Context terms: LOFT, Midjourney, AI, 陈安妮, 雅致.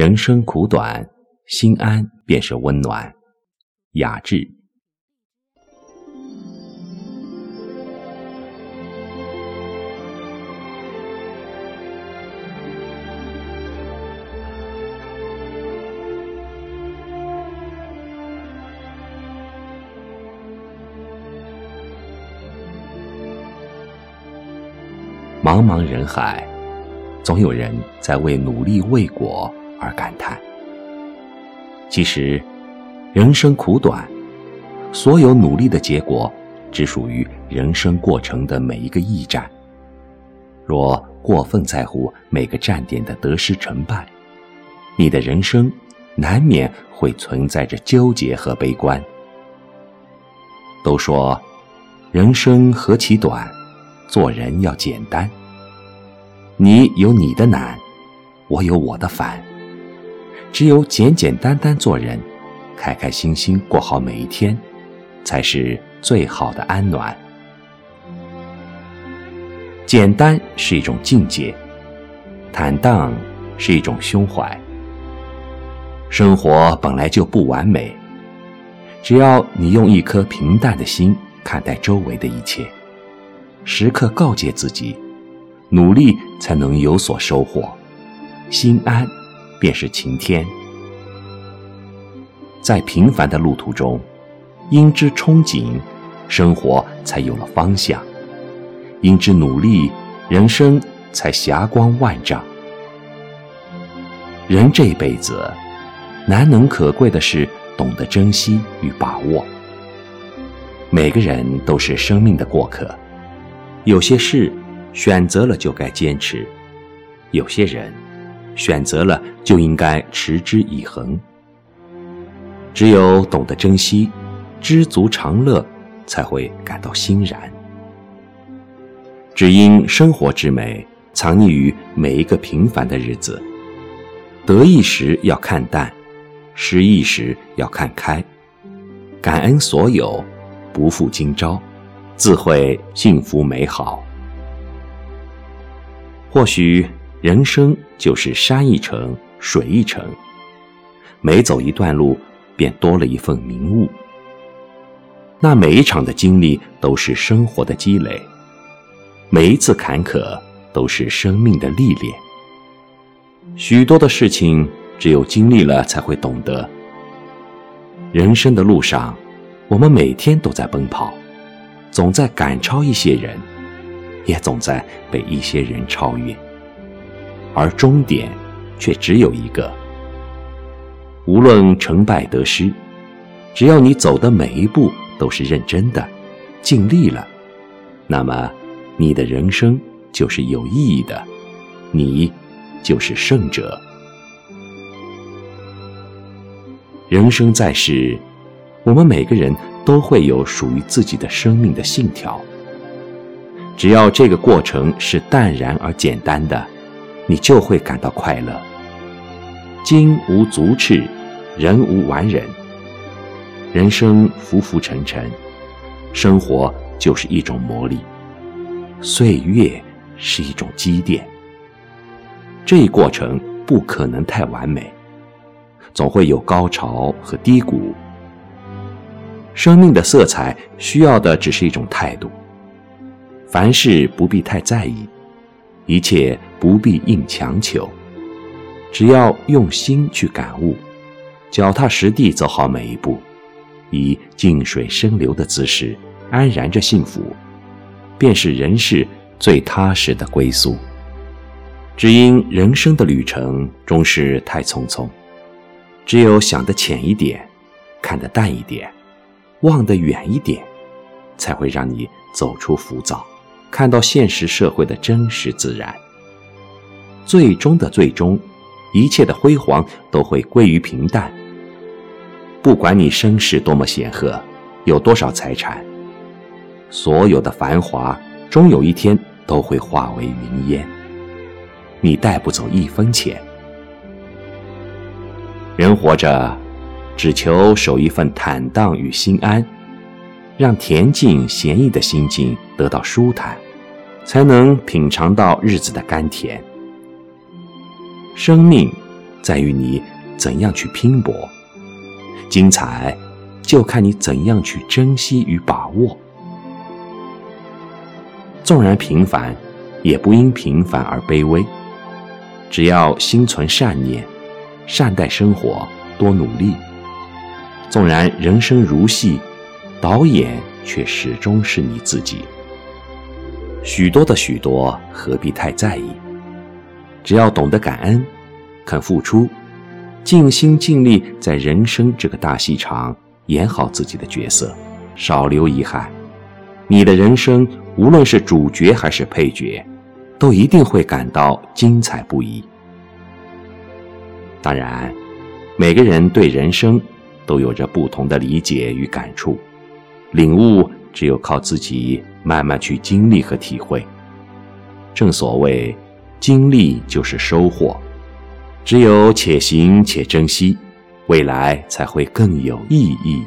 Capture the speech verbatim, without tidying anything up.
人生苦短，心安便是温暖。雅致。茫茫人海，总有人在为努力未果而感叹。其实，人生苦短，所有努力的结果，只属于人生过程的每一个驿站。若过分在乎每个站点的得失成败，你的人生难免会存在着纠结和悲观。都说，人生何其短，做人要简单。你有你的难，我有我的烦。只有简简单单做人，开开心心过好每一天，才是最好的安暖。简单是一种境界，坦荡是一种胸怀。生活本来就不完美，只要你用一颗平淡的心看待周围的一切，时刻告诫自己，努力才能有所收获，心安便是晴天。在平凡的路途中，因之憧憬，生活才有了方向；因之努力，人生才霞光万丈。人这辈子，难能可贵的是懂得珍惜与把握。每个人都是生命的过客。有些事选择了就该坚持，有些人选择了就应该持之以恒。只有懂得珍惜，知足常乐，才会感到欣然。只因生活之美藏匿于每一个平凡的日子，得意时要看淡，失意时要看开，感恩所有，不负今朝，自会幸福美好。或许人生就是山一程，水一程，每走一段路，便多了一份明悟。那每一场的经历都是生活的积累，每一次坎坷都是生命的历练。许多的事情只有经历了才会懂得。人生的路上，我们每天都在奔跑，总在赶超一些人，也总在被一些人超越，而终点却只有一个。无论成败得失，只要你走的每一步都是认真的，尽力了，那么你的人生就是有意义的，你就是胜者。人生在世，我们每个人都会有属于自己的生命的信条。只要这个过程是淡然而简单的，你就会感到快乐。金无足赤，人无完人。人生浮浮沉沉，生活就是一种磨砺，岁月是一种积淀。这一过程不可能太完美，总会有高潮和低谷。生命的色彩需要的只是一种态度，凡事不必太在意，一切不必硬强求，只要用心去感悟，脚踏实地走好每一步，以静水深流的姿势安然着幸福，便是人世最踏实的归宿。只因人生的旅程终是太匆匆，只有想得浅一点，看得淡一点，望得远一点，才会让你走出浮躁，看到现实社会的真实自然。最终的最终，一切的辉煌都会归于平淡。不管你身世多么显赫，有多少财产，所有的繁华终有一天都会化为云烟，你带不走一分钱。人活着，只求守一份坦荡与心安，让恬静闲逸的心境得到舒坦，才能品尝到日子的甘甜。生命在于你怎样去拼搏；精彩就看你怎样去珍惜与把握。纵然平凡，也不因平凡而卑微。只要心存善念，善待生活，多努力。纵然人生如戏，导演却始终是你自己。许多的许多，何必太在意？只要懂得感恩，肯付出，尽心尽力在人生这个大戏场演好自己的角色，少留遗憾。你的人生，无论是主角还是配角，都一定会感到精彩不已。当然，每个人对人生都有着不同的理解与感触，领悟只有靠自己慢慢去经历和体会。正所谓，经历就是收获，只有且行且珍惜，未来才会更有意义。